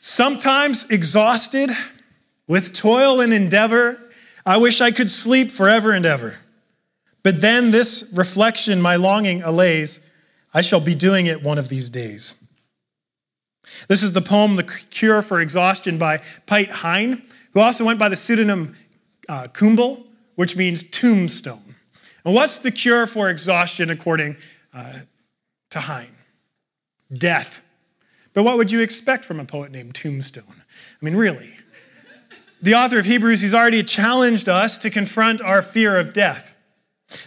Sometimes exhausted with toil and endeavor, I wish I could sleep forever and ever. But then this reflection, my longing allays, I shall be doing it one of these days. This is the poem, The Cure for Exhaustion by Piet Hein, who also went by the pseudonym Kumbel, which means tombstone. And what's the cure for exhaustion according to Hein? Death. But what would you expect from a poet named Tombstone? I mean, really. The author of Hebrews, he's already challenged us to confront our fear of death.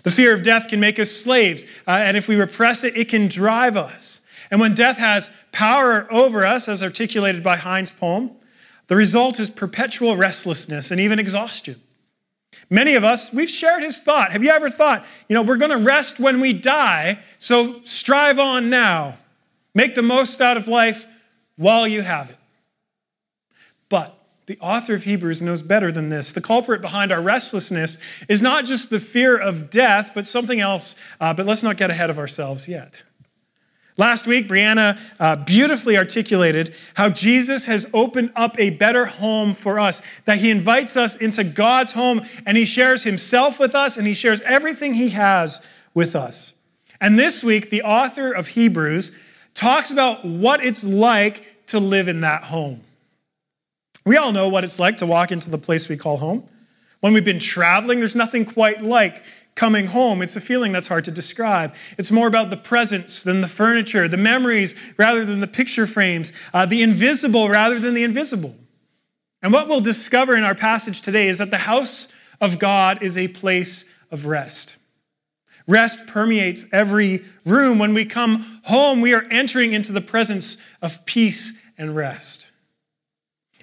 The fear of death can make us slaves, and if we repress it, it can drive us. And when death has power over us, as articulated by Hein's poem, the result is perpetual restlessness and even exhaustion. Many of us, we've shared his thought. Have you ever thought, we're going to rest when we die, so strive on now. Make the most out of life while you have it. But the author of Hebrews knows better than this. The culprit behind our restlessness is not just the fear of death, but something else. But let's not get ahead of ourselves yet. Last week, Brianna beautifully articulated how Jesus has opened up a better home for us, that he invites us into God's home, and he shares himself with us, and he shares everything he has with us. And this week, the author of Hebrews talks about what it's like to live in that home. We all know what it's like to walk into the place we call home. When we've been traveling, there's nothing quite like coming home. It's a feeling that's hard to describe. It's more about the presence than the furniture, the memories rather than the picture frames, the invisible rather than the invisible. And what we'll discover in our passage today is that the house of God is a place of rest. Rest permeates every room. When we come home, we are entering into the presence of peace and rest.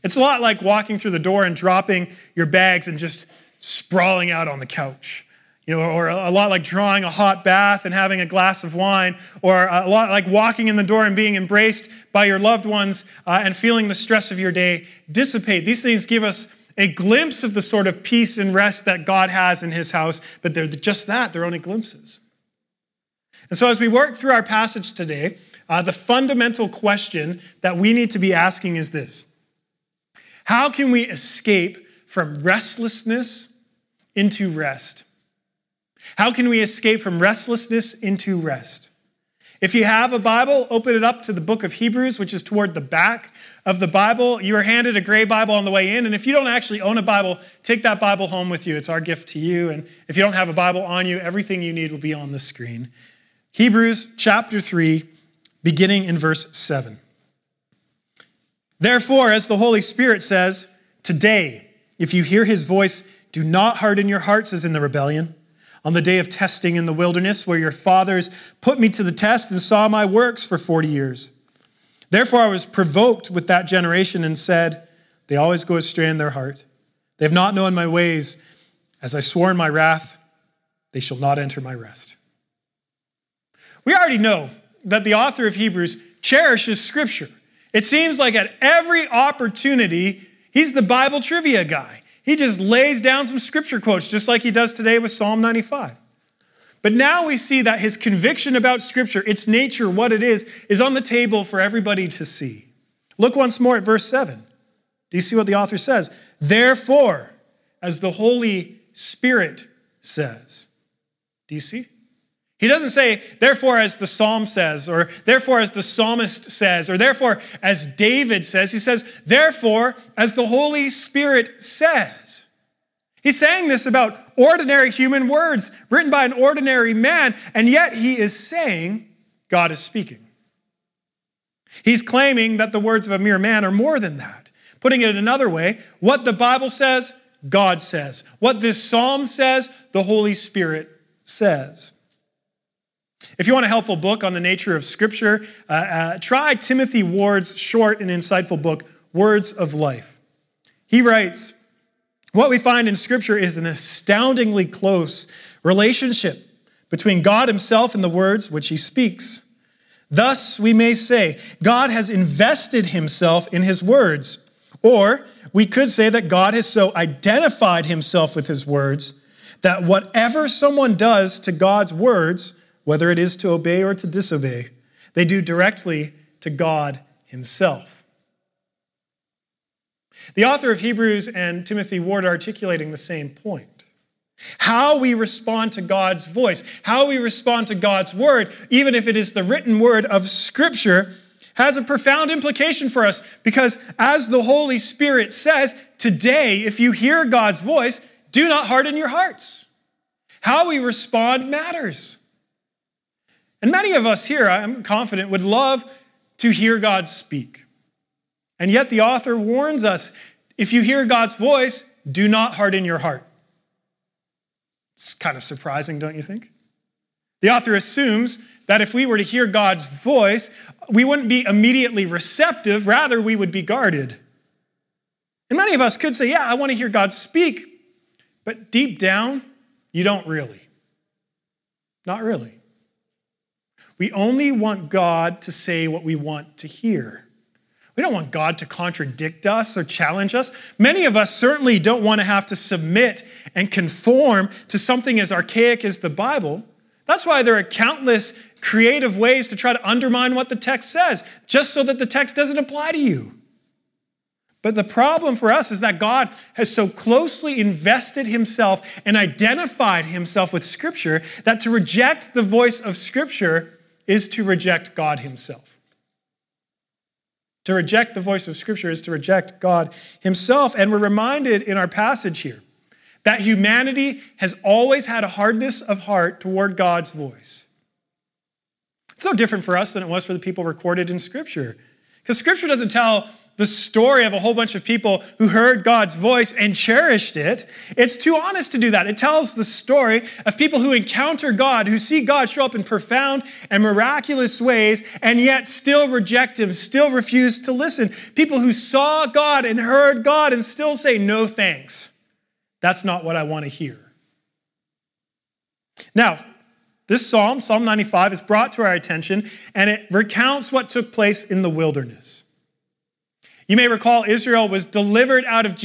It's a lot like walking through the door and dropping your bags and just sprawling out on the couch. Or a lot like drawing a hot bath and having a glass of wine, or a lot like walking in the door and being embraced by your loved ones and feeling the stress of your day dissipate. These things give us a glimpse of the sort of peace and rest that God has in his house, but they're just that, they're only glimpses. And so as we work through our passage today, the fundamental question that we need to be asking is this: how can we escape from restlessness into rest? How can we escape from restlessness into rest? If you have a Bible, open it up to the book of Hebrews, which is toward the back of the Bible. You are handed a gray Bible on the way in, and if you don't actually own a Bible, take that Bible home with you. It's our gift to you, and if you don't have a Bible on you, everything you need will be on the screen. Hebrews chapter 3, beginning in verse 7. Therefore, as the Holy Spirit says, today, if you hear his voice, do not harden your hearts as in the rebellion, on the day of testing in the wilderness, where your fathers put me to the test and saw my works for 40 years. Therefore I was provoked with that generation and said, they always go astray in their heart. They have not known my ways. As I swore in my wrath, they shall not enter my rest. We already know that the author of Hebrews cherishes Scripture. It seems like at every opportunity, he's the Bible trivia guy. He just lays down some scripture quotes, just like he does today with Psalm 95. But now we see that his conviction about scripture, its nature, what it is on the table for everybody to see. Look once more at verse 7. Do you see what the author says? Therefore, as the Holy Spirit says. Do you see? He doesn't say, therefore, as the psalm says, or therefore, as the psalmist says, or therefore, as David says. He says, therefore, as the Holy Spirit says. He's saying this about ordinary human words written by an ordinary man, and yet he is saying God is speaking. He's claiming that the words of a mere man are more than that. Putting it another way, what the Bible says, God says. What this psalm says, the Holy Spirit says. If you want a helpful book on the nature of Scripture, try Timothy Ward's short and insightful book, Words of Life. He writes, what we find in Scripture is an astoundingly close relationship between God himself and the words which he speaks. Thus, we may say, God has invested himself in his words, or we could say that God has so identified himself with his words that whatever someone does to God's words, whether it is to obey or to disobey, they do directly to God himself. The author of Hebrews and Timothy Ward are articulating the same point. How we respond to God's voice, how we respond to God's word, even if it is the written word of Scripture, has a profound implication for us, because as the Holy Spirit says, today, if you hear God's voice, do not harden your hearts. How we respond matters. And many of us here, I'm confident, would love to hear God speak. And yet the author warns us, if you hear God's voice, do not harden your heart. It's kind of surprising, don't you think? The author assumes that if we were to hear God's voice, we wouldn't be immediately receptive, rather we would be guarded. And many of us could say, yeah, I want to hear God speak, but deep down, you don't really. Not really. We only want God to say what we want to hear. We don't want God to contradict us or challenge us. Many of us certainly don't want to have to submit and conform to something as archaic as the Bible. That's why there are countless creative ways to try to undermine what the text says, just so that the text doesn't apply to you. But the problem for us is that God has so closely invested himself and identified himself with Scripture that to reject the voice of Scripture is to reject God himself. To reject the voice of Scripture is to reject God himself. And we're reminded in our passage here that humanity has always had a hardness of heart toward God's voice. It's no different for us than it was for the people recorded in Scripture. Because Scripture doesn't tell the story of a whole bunch of people who heard God's voice and cherished it. It's too honest to do that. It tells the story of people who encounter God, who see God show up in profound and miraculous ways, and yet still reject him, still refuse to listen. People who saw God and heard God and still say, no thanks. That's not what I want to hear. Now, this psalm, Psalm 95, is brought to our attention, and it recounts what took place in the wilderness. You may recall Israel was delivered out of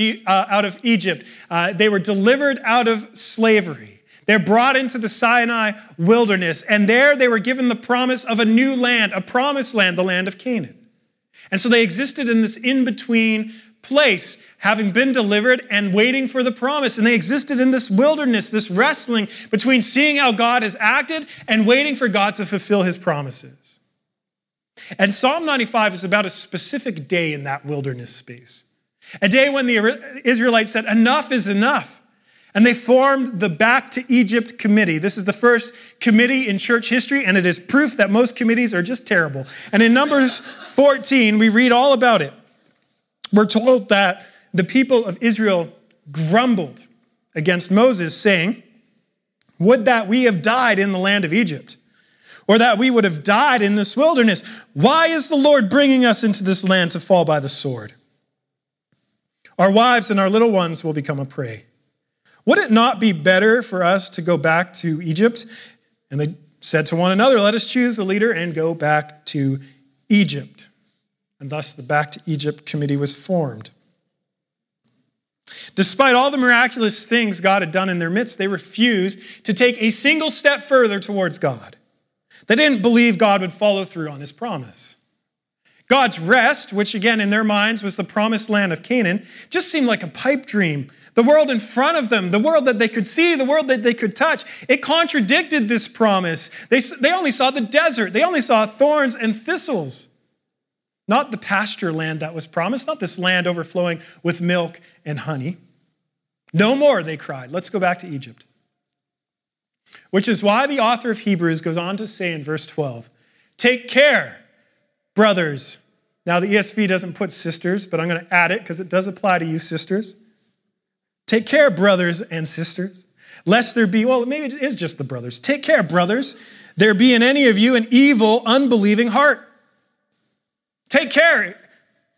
Egypt. They were delivered out of slavery. They're brought into the Sinai wilderness, and there they were given the promise of a new land, a promised land, the land of Canaan. And so they existed in this in-between place, having been delivered and waiting for the promise. And they existed in this wilderness, this wrestling between seeing how God has acted and waiting for God to fulfill his promises. And Psalm 95 is about a specific day in that wilderness space. A day when the Israelites said, enough is enough. And they formed the Back to Egypt Committee. This is the first committee in church history, and it is proof that most committees are just terrible. And in Numbers 14, we read all about it. We're told that the people of Israel grumbled against Moses, saying, would that we have died in the land of Egypt, or that we would have died in this wilderness. Why is the Lord bringing us into this land to fall by the sword? Our wives and our little ones will become a prey. Would it not be better for us to go back to Egypt? And they said to one another, let us choose a leader and go back to Egypt. And thus the Back to Egypt Committee was formed. Despite all the miraculous things God had done in their midst, they refused to take a single step further towards God. They didn't believe God would follow through on his promise. God's rest, which again in their minds was the promised land of Canaan, just seemed like a pipe dream. The world in front of them, the world that they could see, the world that they could touch, it contradicted this promise. They only saw the desert. They only saw thorns and thistles. Not the pasture land that was promised, not this land overflowing with milk and honey. No more, they cried. Let's go back to Egypt. Which is why the author of Hebrews goes on to say in verse 12, take care, brothers. Now the ESV doesn't put sisters, but I'm going to add it because it does apply to you sisters. Take care, brothers and sisters, lest there be, well, maybe it is just the brothers. Take care, brothers, there be in any of you an evil, unbelieving heart. Take care,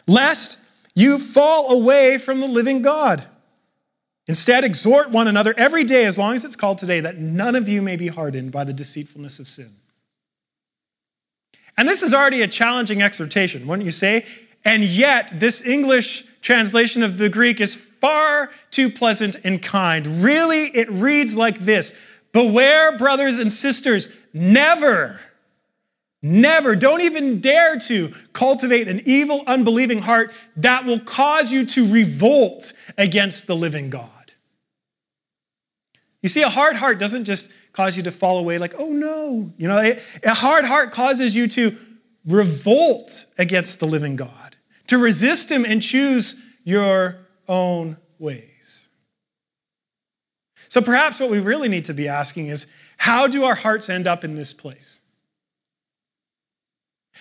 lest you fall away from the living God. Instead, exhort one another every day, as long as it's called today, that none of you may be hardened by the deceitfulness of sin. And this is already a challenging exhortation, wouldn't you say? And yet, this English translation of the Greek is far too pleasant and kind. Really, it reads like this: beware, brothers and sisters, never, Never, don't even dare to cultivate an evil, unbelieving heart that will cause you to revolt against the living God. You see, a hard heart doesn't just cause you to fall away like, oh no. You know, a hard heart causes you to revolt against the living God, to resist him and choose your own ways. So perhaps what we really need to be asking is, how do our hearts end up in this place?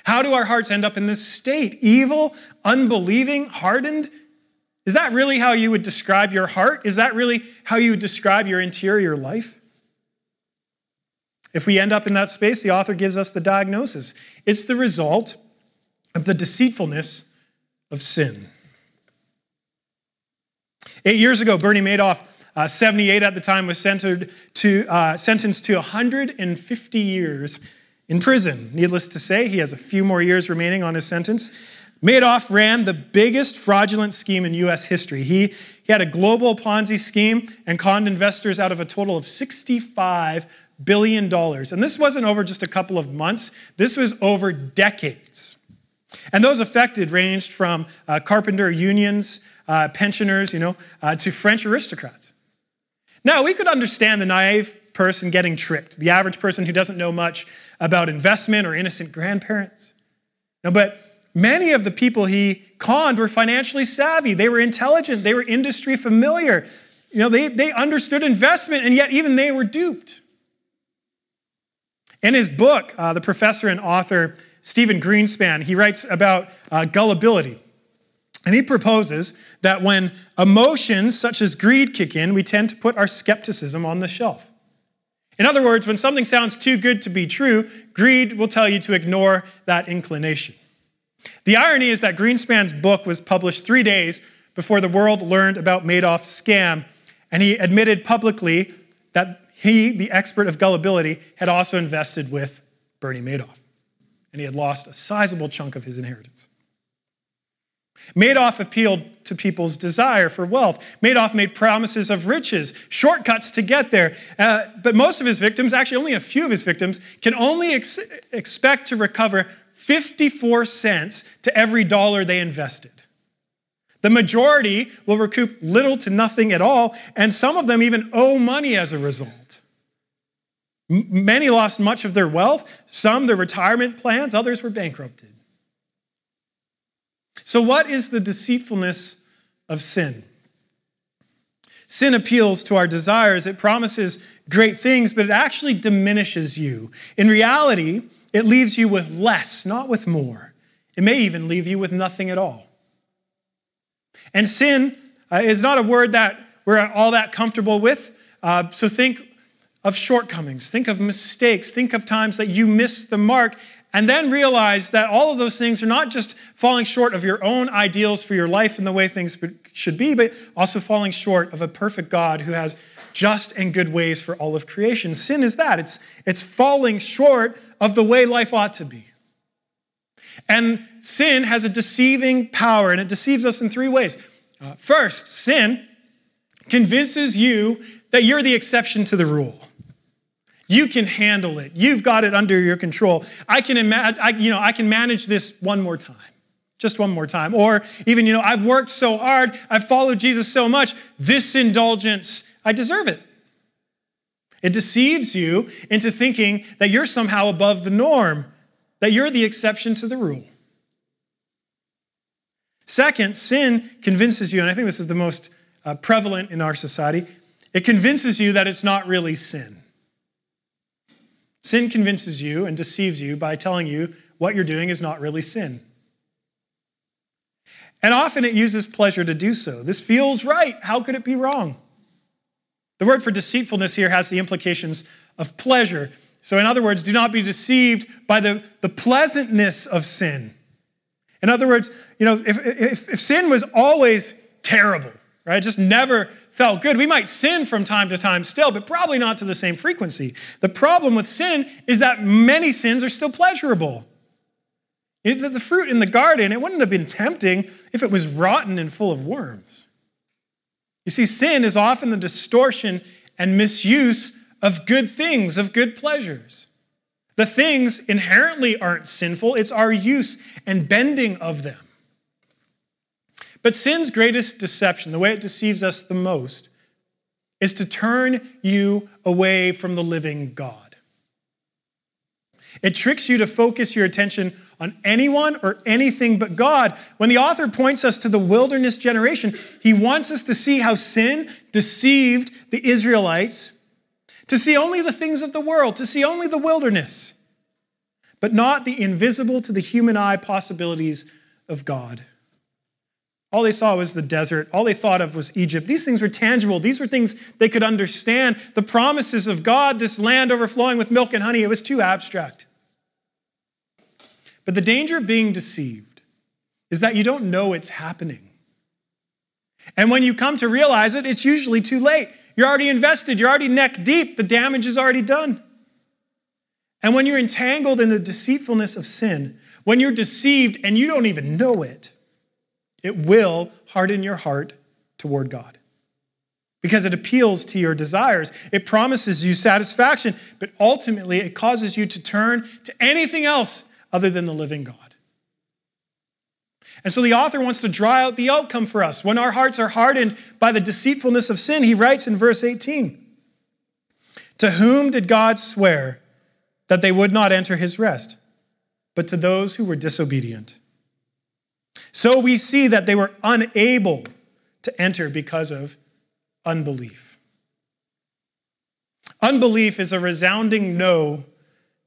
How do our hearts end up in this state? Evil, unbelieving, hardened? Is that really how you would describe your heart? Is that really how you would describe your interior life? If we end up in that space, the author gives us the diagnosis. It's the result of the deceitfulness of sin. 8 years ago, Bernie Madoff, 78 at the time, was sentenced to 150 years in prison. Needless to say, he has a few more years remaining on his sentence. Madoff ran the biggest fraudulent scheme in U.S. history. He had a global Ponzi scheme and conned investors out of a total of $65 billion. And this wasn't over just a couple of months. This was over decades. And those affected ranged from carpenter unions, pensioners, to French aristocrats. Now, we could understand the naive person getting tricked, the average person who doesn't know much about investment or innocent grandparents. Now, but many of the people he conned were financially savvy. They were intelligent. They were industry familiar. They understood investment, and yet even they were duped. In his book, the professor and author Stephen Greenspan, he writes about gullibility. And he proposes that when emotions such as greed kick in, we tend to put our skepticism on the shelf. In other words, when something sounds too good to be true, greed will tell you to ignore that inclination. The irony is that Greenspan's book was published 3 days before the world learned about Madoff's scam, and he admitted publicly that he, the expert of gullibility, had also invested with Bernie Madoff, and he had lost a sizable chunk of his inheritance. Madoff appealed to people's desire for wealth. Madoff made promises of riches, shortcuts to get there. But most of his victims, actually only a few of his victims, can only expect to recover 54 cents to every dollar they invested. The majority will recoup little to nothing at all, and some of them even owe money as a result. Many lost much of their wealth, some their retirement plans, others were bankrupted. So what is the deceitfulness of sin? Sin appeals to our desires. It promises great things, but it actually diminishes you. In reality, it leaves you with less, not with more. It may even leave you with nothing at all. And sin is not a word that we're all that comfortable with. So think of shortcomings. Think of mistakes. Think of times that you missed the mark. And then realize that all of those things are not just falling short of your own ideals for your life and the way things should be, but also falling short of a perfect God who has just and good ways for all of creation. Sin is that. It's falling short of the way life ought to be. And sin has a deceiving power, and it deceives us in three ways. First, sin convinces you that you're the exception to the rule. You can handle it. You've got it under your control. I can manage this one more time. Just one more time. Or even, I've worked so hard. I've followed Jesus so much. This indulgence, I deserve it. It deceives you into thinking that you're somehow above the norm, that you're the exception to the rule. Second, sin convinces you, and I think this is the most prevalent in our society, it convinces you that it's not really sin. Sin convinces you and deceives you by telling you what you're doing is not really sin. And often it uses pleasure to do so. This feels right. How could it be wrong? The word for deceitfulness here has the implications of pleasure. So in other words, do not be deceived by the pleasantness of sin. In other words, if sin was always terrible, right? Just never felt good. We might sin from time to time still, but probably not to the same frequency. The problem with sin is that many sins are still pleasurable. The fruit in the garden, it wouldn't have been tempting if it was rotten and full of worms. You see, sin is often the distortion and misuse of good things, of good pleasures. The things inherently aren't sinful. It's our use and bending of them. But sin's greatest deception, the way it deceives us the most, is to turn you away from the living God. It tricks you to focus your attention on anyone or anything but God. When the author points us to the wilderness generation, he wants us to see how sin deceived the Israelites, to see only the things of the world, to see only the wilderness, but not the invisible to the human eye possibilities of God. All they saw was the desert. All they thought of was Egypt. These things were tangible. These were things they could understand. The promises of God, this land overflowing with milk and honey, it was too abstract. But the danger of being deceived is that you don't know it's happening. And when you come to realize it, it's usually too late. You're already invested. You're already neck deep. The damage is already done. And when you're entangled in the deceitfulness of sin, when you're deceived and you don't even know it, it will harden your heart toward God because it appeals to your desires. It promises you satisfaction, but ultimately it causes you to turn to anything else other than the living God. And so the author wants to draw out the outcome for us. When our hearts are hardened by the deceitfulness of sin, he writes in verse 18, "To whom did God swear that they would not enter his rest, but to those who were disobedient?" So we see that they were unable to enter because of unbelief. Unbelief is a resounding no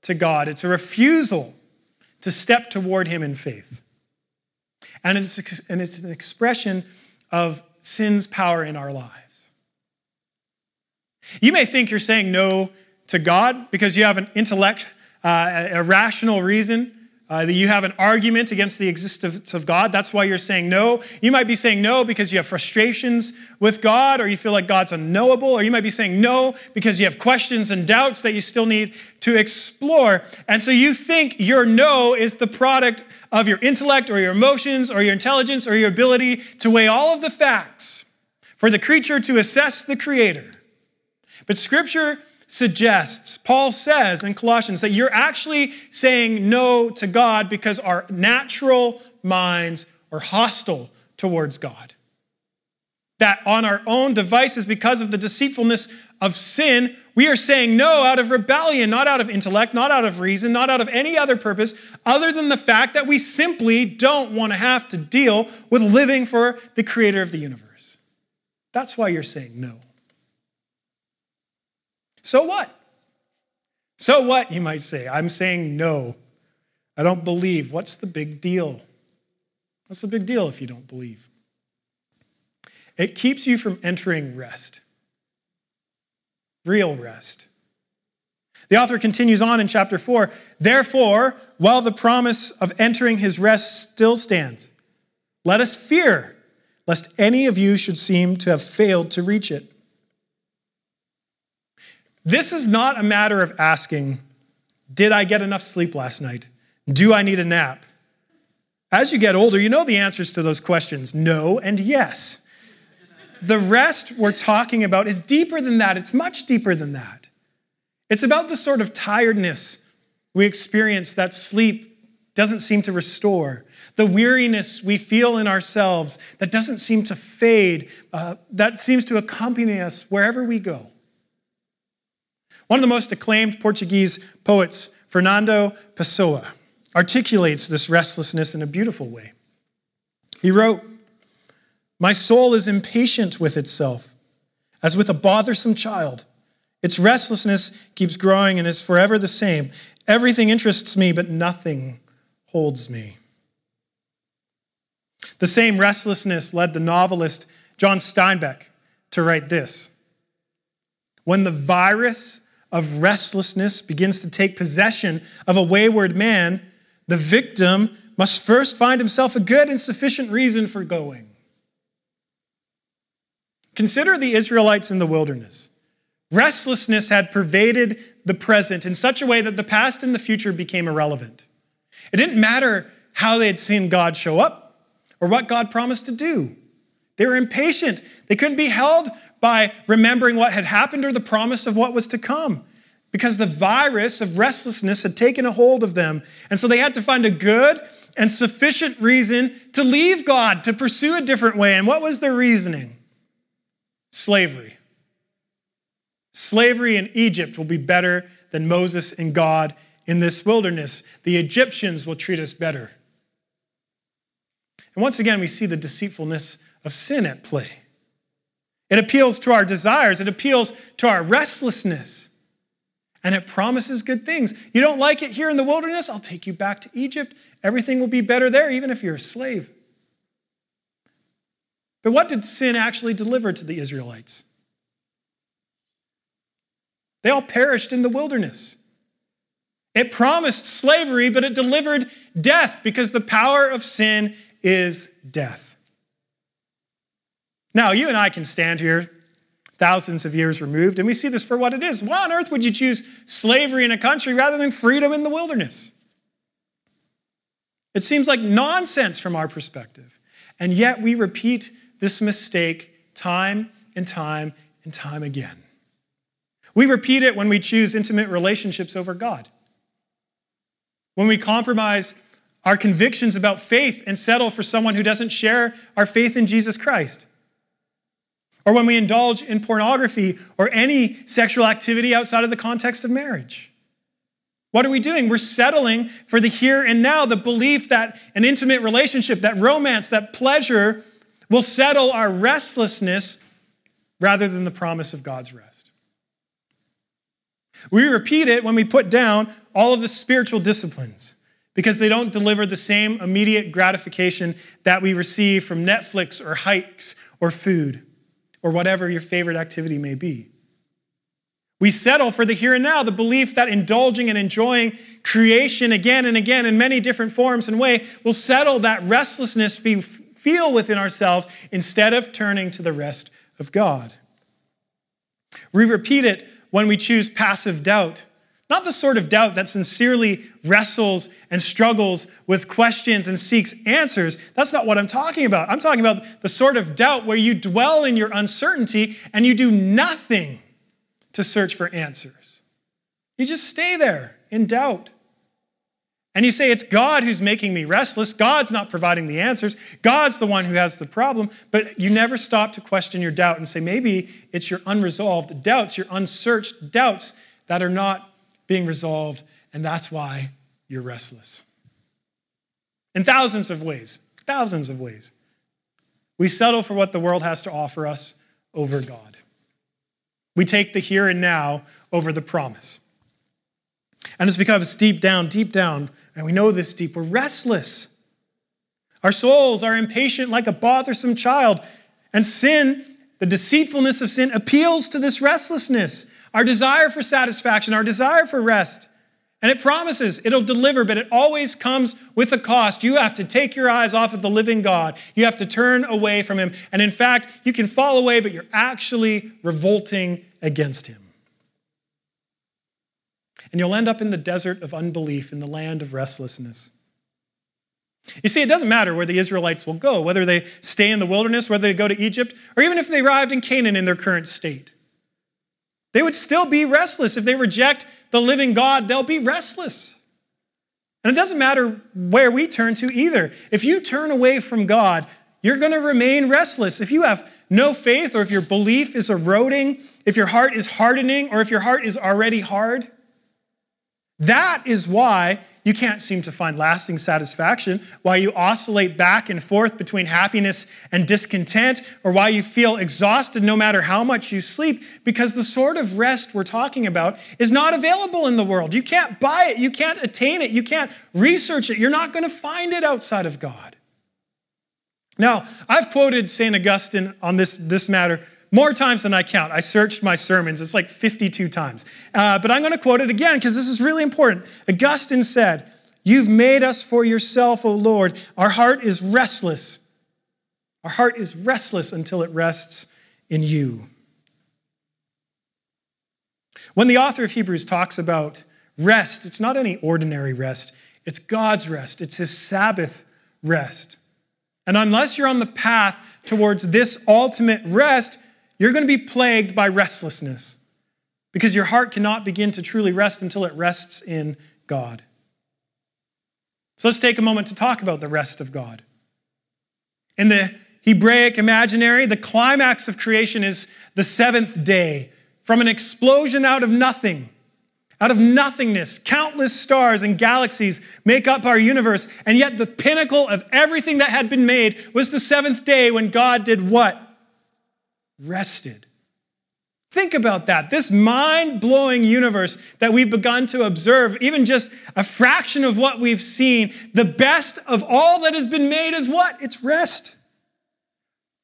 to God. It's a refusal to step toward him in faith. And it's an expression of sin's power in our lives. You may think you're saying no to God because you have an intellect, a rational reason, that you have an argument against the existence of God. That's why you're saying no. You might be saying no because you have frustrations with God or you feel like God's unknowable. Or you might be saying no because you have questions and doubts that you still need to explore. And so you think your no is the product of your intellect or your emotions or your intelligence or your ability to weigh all of the facts for the creature to assess the creator. But Scripture suggests, Paul says in Colossians, that you're actually saying no to God because our natural minds are hostile towards God. That on our own devices, because of the deceitfulness of sin, we are saying no out of rebellion, not out of intellect, not out of reason, not out of any other purpose, other than the fact that we simply don't want to have to deal with living for the creator of the universe. That's why you're saying no. So what? So what, you might say. I'm saying no. I don't believe. What's the big deal? What's the big deal if you don't believe? It keeps you from entering rest. Real rest. The author continues on in chapter 4. Therefore, while the promise of entering his rest still stands, let us fear lest any of you should seem to have failed to reach it. This is not a matter of asking, did I get enough sleep last night? Do I need a nap? As you get older, you know the answers to those questions, no and yes. The rest we're talking about is deeper than that. It's much deeper than that. It's about the sort of tiredness we experience that sleep doesn't seem to restore, the weariness we feel in ourselves that doesn't seem to fade, that seems to accompany us wherever we go. One of the most acclaimed Portuguese poets, Fernando Pessoa, articulates this restlessness in a beautiful way. He wrote, "My soul is impatient with itself, as with a bothersome child. Its restlessness keeps growing and is forever the same. Everything interests me, but nothing holds me." The same restlessness led the novelist John Steinbeck to write this: "When the virus of restlessness begins to take possession of a wayward man, the victim must first find himself a good and sufficient reason for going." Consider the Israelites in the wilderness. Restlessness had pervaded the present in such a way that the past and the future became irrelevant. It didn't matter how they had seen God show up or what God promised to do. They were impatient. They couldn't be held by remembering what had happened or the promise of what was to come. because the virus of restlessness had taken a hold of them. And so they had to find a good and sufficient reason to leave God, to pursue a different way. And what was their reasoning? Slavery. Slavery in Egypt will be better than Moses and God in this wilderness. The Egyptians will treat us better. And once again, we see the deceitfulness of sin at play. It appeals to our desires. It appeals to our restlessness. And it promises good things. You don't like it here in the wilderness? I'll take you back to Egypt. Everything will be better there, even if you're a slave. But what did sin actually deliver to the Israelites? They all perished in the wilderness. It promised slavery, but it delivered death, because the power of sin is death. Now, you and I can stand here thousands of years removed, and we see this for what it is. Why on earth would you choose slavery in a country rather than freedom in the wilderness? It seems like nonsense from our perspective. And yet we repeat this mistake time and time and time again. We repeat it when we choose intimate relationships over God, when we compromise our convictions about faith and settle for someone who doesn't share our faith in Jesus Christ, or when we indulge in pornography or any sexual activity outside of the context of marriage. What are we doing? We're settling for the here and now, the belief that an intimate relationship, that romance, that pleasure will settle our restlessness rather than the promise of God's rest. We repeat it when we put down all of the spiritual disciplines because they don't deliver the same immediate gratification that we receive from Netflix or hikes or food or whatever your favorite activity may be. We settle for the here and now, the belief that indulging and enjoying creation again and again in many different forms and way will settle that restlessness we feel within ourselves instead of turning to the rest of God. We repeat it when we choose passive doubt, not the sort of doubt that sincerely wrestles and struggles with questions and seeks answers. That's not what I'm talking about. I'm talking about the sort of doubt where you dwell in your uncertainty and you do nothing to search for answers. You just stay there in doubt. And you say, it's God who's making me restless. God's not providing the answers. God's the one who has the problem. But you never stop to question your doubt and say, maybe it's your unresolved doubts, your unsearched doubts that are not being resolved, and that's why you're restless. In thousands of ways, we settle for what the world has to offer us over God. We take the here and now over the promise. And it's because deep down, and we know this deep, we're restless. Our souls are impatient like a bothersome child. And sin, the deceitfulness of sin, appeals to this restlessness, our desire for satisfaction, our desire for rest. And it promises it'll deliver, but it always comes with a cost. You have to take your eyes off of the living God. You have to turn away from him. And in fact, you can fall away, but you're actually revolting against him. And you'll end up in the desert of unbelief, in the land of restlessness. You see, it doesn't matter where the Israelites will go, whether they stay in the wilderness, whether they go to Egypt, or even if they arrived in Canaan in their current state. They would still be restless. If they reject the living God, they'll be restless. And it doesn't matter where we turn to either. If you turn away from God, you're going to remain restless. If you have no faith, or if your belief is eroding, if your heart is hardening, or if your heart is already hard, that is why you can't seem to find lasting satisfaction, why you oscillate back and forth between happiness and discontent, or why you feel exhausted no matter how much you sleep, because the sort of rest we're talking about is not available in the world. You can't buy it. You can't attain it. You can't research it. You're not going to find it outside of God. Now, I've quoted St. Augustine on this matter more times than I count. I searched my sermons. It's like 52 times. But I'm going to quote it again because this is really important. Augustine said, "You've made us for yourself, O Lord. Our heart is restless. Our heart is restless until it rests in you." When the author of Hebrews talks about rest, it's not any ordinary rest. It's God's rest. It's his Sabbath rest. And unless you're on the path towards this ultimate rest, you're going to be plagued by restlessness because your heart cannot begin to truly rest until it rests in God. So let's take a moment to talk about the rest of God. In the Hebraic imaginary, the climax of creation is the seventh day. From an explosion out of nothing, out of nothingness, countless stars and galaxies make up our universe. And yet the pinnacle of everything that had been made was the seventh day when God did what? Rested. Think about that. This mind-blowing universe that we've begun to observe, even just a fraction of what we've seen, the best of all that has been made is what? It's rest.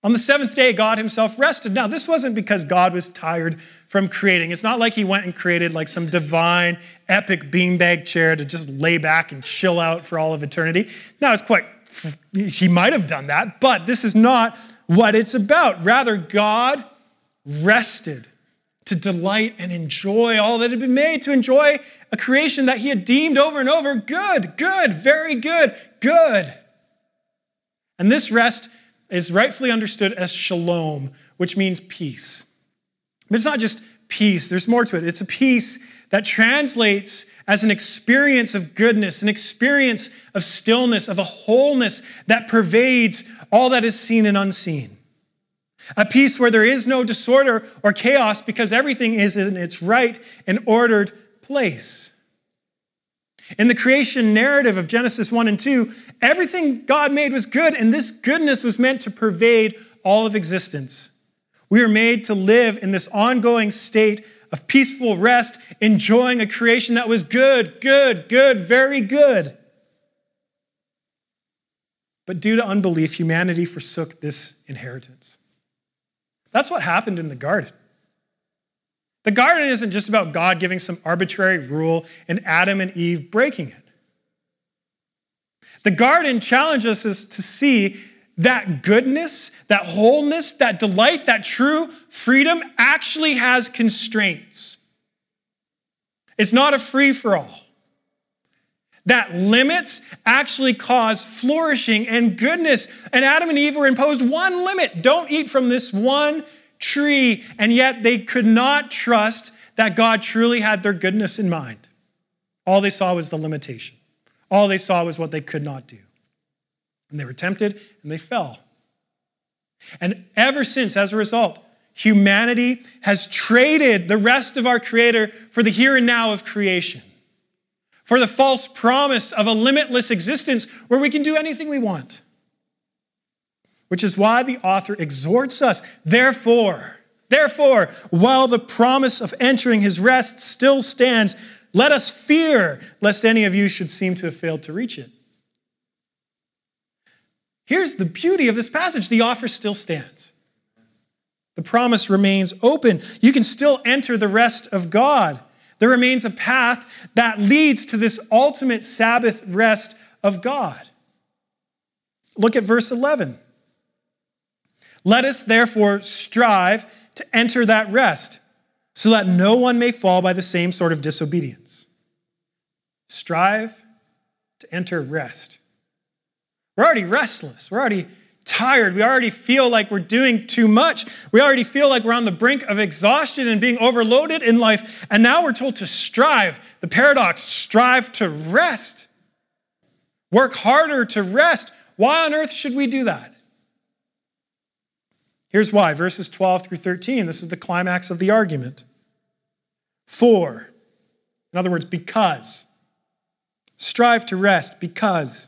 On the seventh day, God himself rested. Now, this wasn't because God was tired from creating. It's not like he went and created like some divine, epic beanbag chair to just lay back and chill out for all of eternity. Now, he might have done that, but this is not what it's about. Rather, God rested to delight and enjoy all that had been made, to enjoy a creation that he had deemed over and over good, good, very good, good. And this rest is rightfully understood as shalom, which means peace. But it's not just peace, there's more to it. It's a peace that translates as an experience of goodness, an experience of stillness, of a wholeness that pervades all that is seen and unseen. A peace where there is no disorder or chaos because everything is in its right and ordered place. In the creation narrative of Genesis 1 and 2, everything God made was good, and this goodness was meant to pervade all of existence. We are made to live in this ongoing state of peaceful rest, enjoying a creation that was good, good, good, very good. But due to unbelief, humanity forsook this inheritance. That's what happened in the garden. The garden isn't just about God giving some arbitrary rule and Adam and Eve breaking it. The garden challenges us to see that goodness, that wholeness, that delight, that true freedom actually has constraints. It's not a free-for-all. That limits actually cause flourishing and goodness. And Adam and Eve were imposed one limit. Don't eat from this one tree. And yet they could not trust that God truly had their goodness in mind. All they saw was the limitation. All they saw was what they could not do. And they were tempted and they fell. And ever since, as a result, humanity has traded the rest of our Creator for the here and now of creation. For the false promise of a limitless existence where we can do anything we want. Which is why the author exhorts us, therefore, while the promise of entering his rest still stands, let us fear lest any of you should seem to have failed to reach it. Here's the beauty of this passage. The offer still stands. The promise remains open. You can still enter the rest of God. There remains a path that leads to this ultimate Sabbath rest of God. Look at verse 11. Let us therefore strive to enter that rest so that no one may fall by the same sort of disobedience. Strive to enter rest. We're already restless. We're already tired. We already feel like we're doing too much. We already feel like we're on the brink of exhaustion and being overloaded in life. And now we're told to strive. The paradox, strive to rest. Work harder to rest. Why on earth should we do that? Here's why. Verses 12 through 13. This is the climax of the argument. For, in other words, because. Strive to rest because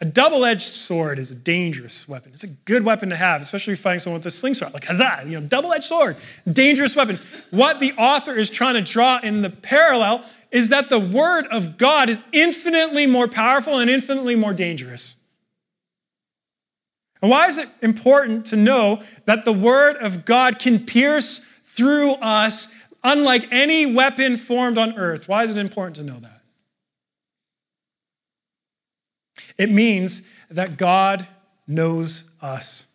A double-edged sword is a dangerous weapon. It's a good weapon to have, especially if you're fighting someone with a slingshot, like huzzah, double-edged sword, dangerous weapon. What the author is trying to draw in the parallel is that the word of God is infinitely more powerful and infinitely more dangerous. And why is it important to know that the word of God can pierce through us unlike any weapon formed on earth? Why is it important to know that? It means that God knows us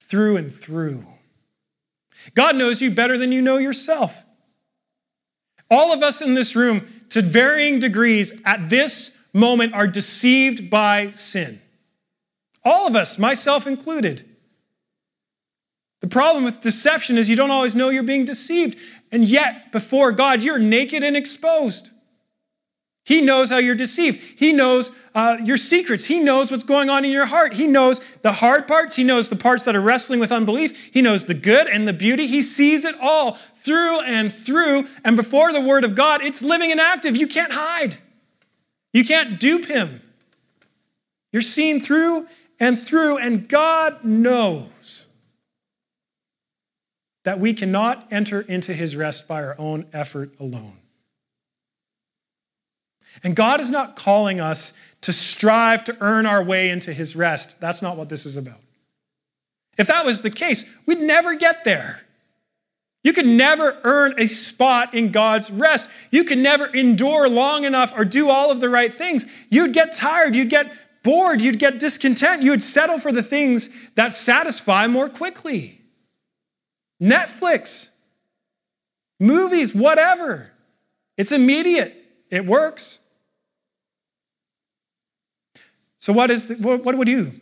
through and through. God knows you better than you know yourself. All of us in this room, to varying degrees, at this moment are deceived by sin. All of us, myself included. The problem with deception is you don't always know you're being deceived. And yet, before God, you're naked and exposed. He knows how you're deceived. He knows your secrets. He knows what's going on in your heart. He knows the hard parts. He knows the parts that are wrestling with unbelief. He knows the good and the beauty. He sees it all through and through. And before the Word of God, it's living and active. You can't hide. You can't dupe Him. You're seen through and through, and God knows that we cannot enter into His rest by our own effort alone. And God is not calling us to strive to earn our way into His rest. That's not what this is about. If that was the case, we'd never get there. You could never earn a spot in God's rest. You could never endure long enough or do all of the right things. You'd get tired. You'd get bored. You'd get discontent. You would settle for the things that satisfy more quickly. Netflix, movies, whatever. It's immediate. It works. So what do we do?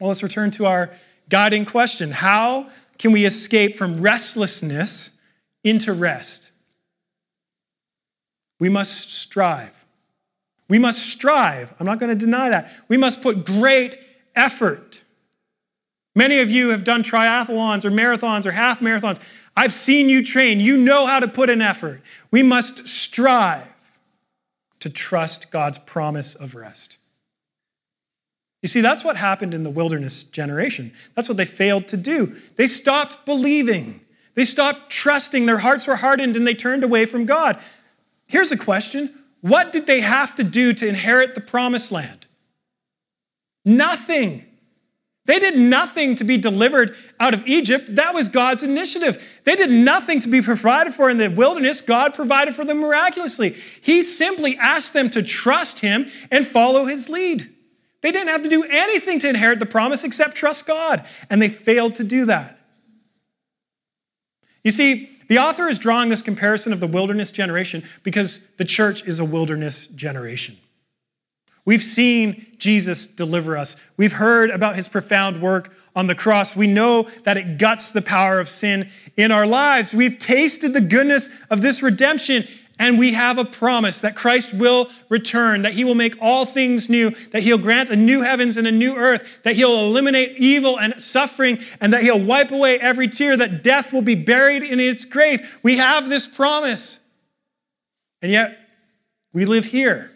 Well, let's return to our guiding question. How can we escape from restlessness into rest? We must strive. We must strive. I'm not going to deny that. We must put great effort. Many of you have done triathlons or marathons or half marathons. I've seen you train. You know how to put in effort. We must strive to trust God's promise of rest. You see, that's what happened in the wilderness generation. That's what they failed to do. They stopped believing. They stopped trusting. Their hearts were hardened and they turned away from God. Here's a question. What did they have to do to inherit the promised land? Nothing. They did nothing to be delivered out of Egypt. That was God's initiative. They did nothing to be provided for in the wilderness. God provided for them miraculously. He simply asked them to trust Him and follow His lead. They didn't have to do anything to inherit the promise except trust God, and they failed to do that. You see, the author is drawing this comparison of the wilderness generation because the church is a wilderness generation. We've seen Jesus deliver us. We've heard about His profound work on the cross. We know that it guts the power of sin in our lives. We've tasted the goodness of this redemption. And we have a promise that Christ will return, that He will make all things new, that He'll grant a new heavens and a new earth, that He'll eliminate evil and suffering, and that He'll wipe away every tear, that death will be buried in its grave. We have this promise. And yet, we live here,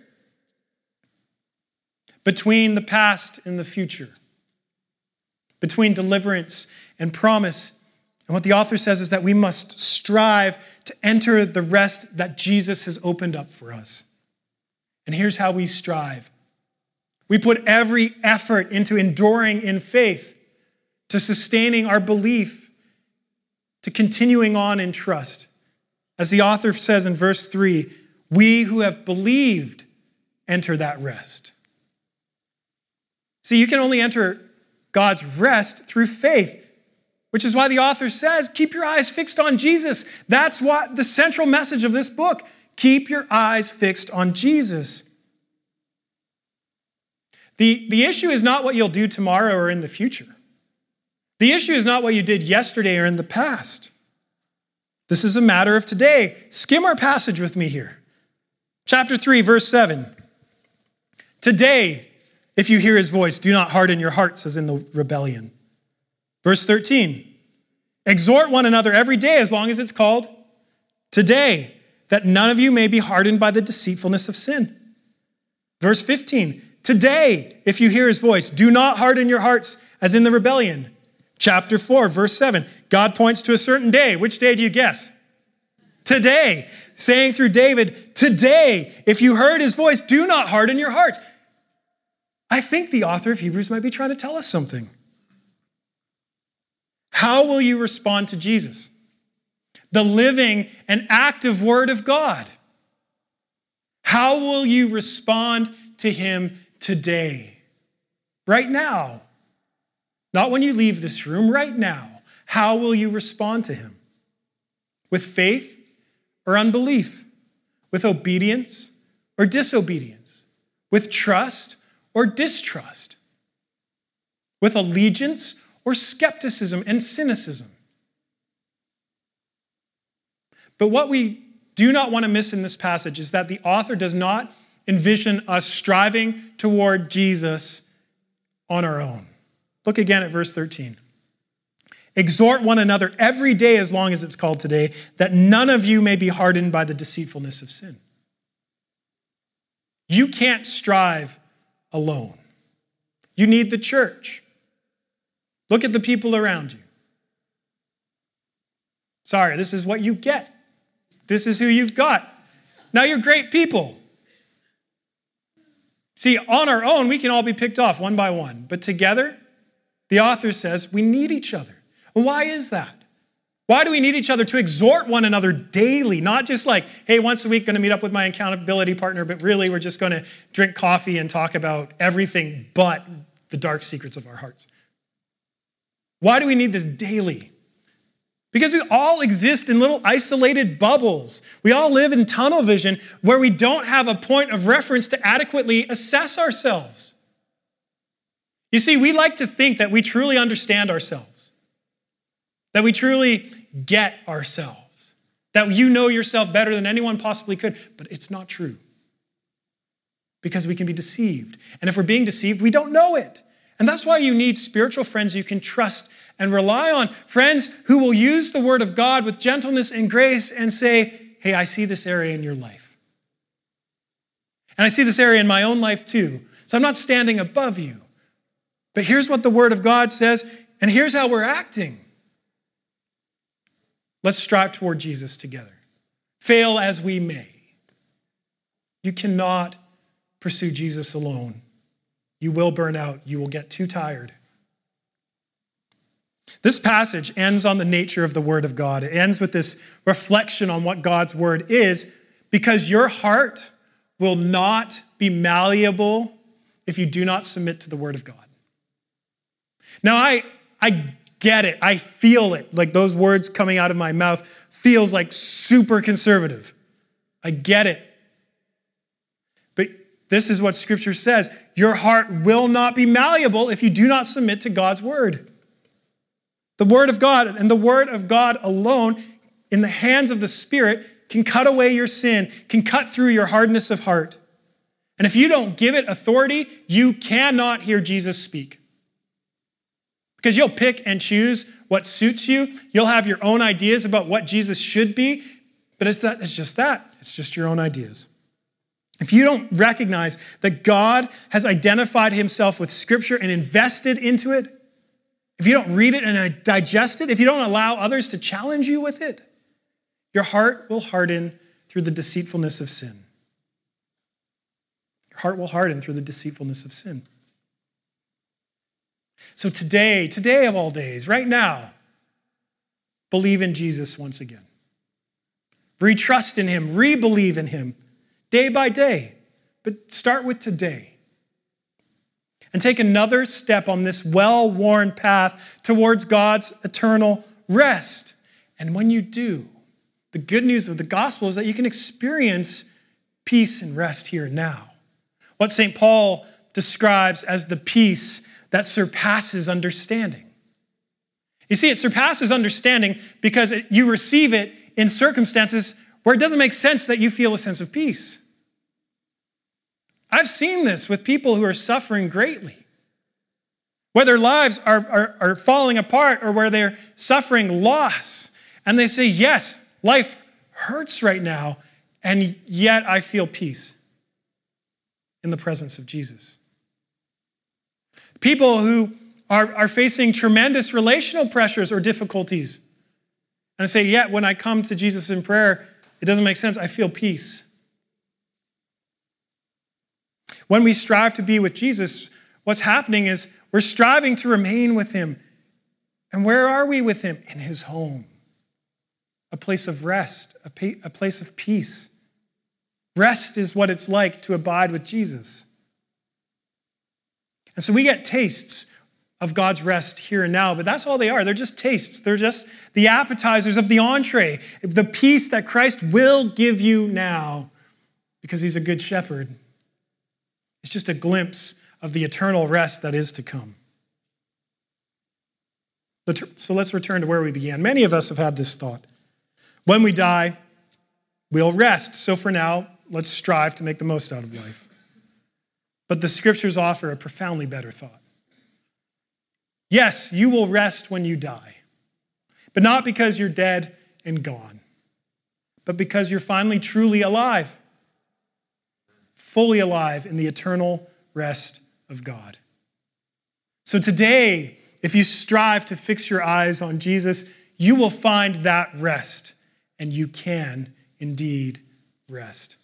between the past and the future, between deliverance and promise. And what the author says is that we must strive to enter the rest that Jesus has opened up for us. And here's how we strive. We put every effort into enduring in faith, to sustaining our belief, to continuing on in trust. As the author says in verse 3, we who have believed enter that rest. See, you can only enter God's rest through faith, which is why the author says, keep your eyes fixed on Jesus. That's what the central message of this book. Keep your eyes fixed on Jesus. The issue is not what you'll do tomorrow or in the future. The issue is not what you did yesterday or in the past. This is a matter of today. Skim our passage with me here. Chapter 3, verse 7. Today, if you hear His voice, do not harden your hearts as in the rebellion. Verse 13, exhort one another every day as long as it's called today, that none of you may be hardened by the deceitfulness of sin. Verse 15, today, if you hear His voice, do not harden your hearts as in the rebellion. Chapter 4, verse 7, God points to a certain day. Which day do you guess? Today, saying through David, today, if you heard His voice, do not harden your hearts. I think the author of Hebrews might be trying to tell us something. How will you respond to Jesus, the living and active Word of God? How will you respond to Him today? right now. Not when you leave this room, right now. How will you respond to him? With faith or unbelief? With obedience or disobedience? With trust or distrust? With allegiance or skepticism and cynicism? But what we do not want to miss in this passage is that the author does not envision us striving toward Jesus on our own. Look again at verse 13. Exhort one another every day as long as it's called today, that none of you may be hardened by the deceitfulness of sin. You can't strive alone. You need the church. Look at the people around you. Sorry, this is what you get. This is who you've got. Now you're great people. See, on our own, we can all be picked off one by one. But together, the author says, we need each other. Why is that? Why do we need each other to exhort one another daily? Not just like, hey, once a week, going to meet up with my accountability partner, but really we're just going to drink coffee and talk about everything but the dark secrets of our hearts. Why do we need this daily? Because we all exist in little isolated bubbles. We all live in tunnel vision where we don't have a point of reference to adequately assess ourselves. You see, we like to think that we truly understand ourselves, that we truly get ourselves, that you know yourself better than anyone possibly could, but it's not true because we can be deceived. And if we're being deceived, we don't know it. And that's why you need spiritual friends you can trust and rely on, friends who will use the word of God with gentleness and grace and say, hey, I see this area in your life. And I see this area in my own life too. So I'm not standing above you. But here's what the word of God says, and here's how we're acting. Let's strive toward Jesus together. Fail as we may. You cannot pursue Jesus alone. You will burn out. You will get too tired. This passage ends on the nature of the word of God. It ends with this reflection on what God's word is, because your heart will not be malleable if you do not submit to the word of God. Now, I get it. I feel it. Like those words coming out of my mouth feels like super conservative. I get it. But this is what Scripture says. Your heart will not be malleable if you do not submit to God's word. The word of God and the word of God alone in the hands of the Spirit can cut away your sin, can cut through your hardness of heart. And if you don't give it authority, you cannot hear Jesus speak. Because you'll pick and choose what suits you. You'll have your own ideas about what Jesus should be, but it's just that. It's just your own ideas. If you don't recognize that God has identified himself with Scripture and invested into it, if you don't read it and digest it, if you don't allow others to challenge you with it, your heart will harden through the deceitfulness of sin. Your heart will harden through the deceitfulness of sin. So today of all days, right now, believe in Jesus once again. Retrust in him, re-believe in him, day by day. But start with today. And take another step on this well-worn path towards God's eternal rest. And when you do, the good news of the gospel is that you can experience peace and rest here and now. What St. Paul describes as the peace that surpasses understanding. You see, it surpasses understanding because you receive it in circumstances where it doesn't make sense that you feel a sense of peace. I've seen this with people who are suffering greatly, where their lives are falling apart or where they're suffering loss. And they say, yes, life hurts right now, and yet I feel peace in the presence of Jesus. People who are facing tremendous relational pressures or difficulties. And I say, yeah, when I come to Jesus in prayer, it doesn't make sense. I feel peace. When we strive to be with Jesus, what's happening is we're striving to remain with him. And where are we with him? In his home. A place of rest, a place of peace. Rest is what it's like to abide with Jesus. And so we get tastes of God's rest here and now, but that's all they are. They're just tastes. They're just the appetizers of the entree, the peace that Christ will give you now because he's a good shepherd. It's just a glimpse of the eternal rest that is to come. So let's return to where we began. Many of us have had this thought. When we die, we'll rest. So for now, let's strive to make the most out of life. But the scriptures offer a profoundly better thought. Yes, you will rest when you die, but not because you're dead and gone, but because you're finally truly alive, fully alive in the eternal rest of God. So today, if you strive to fix your eyes on Jesus, you will find that rest, and you can indeed rest.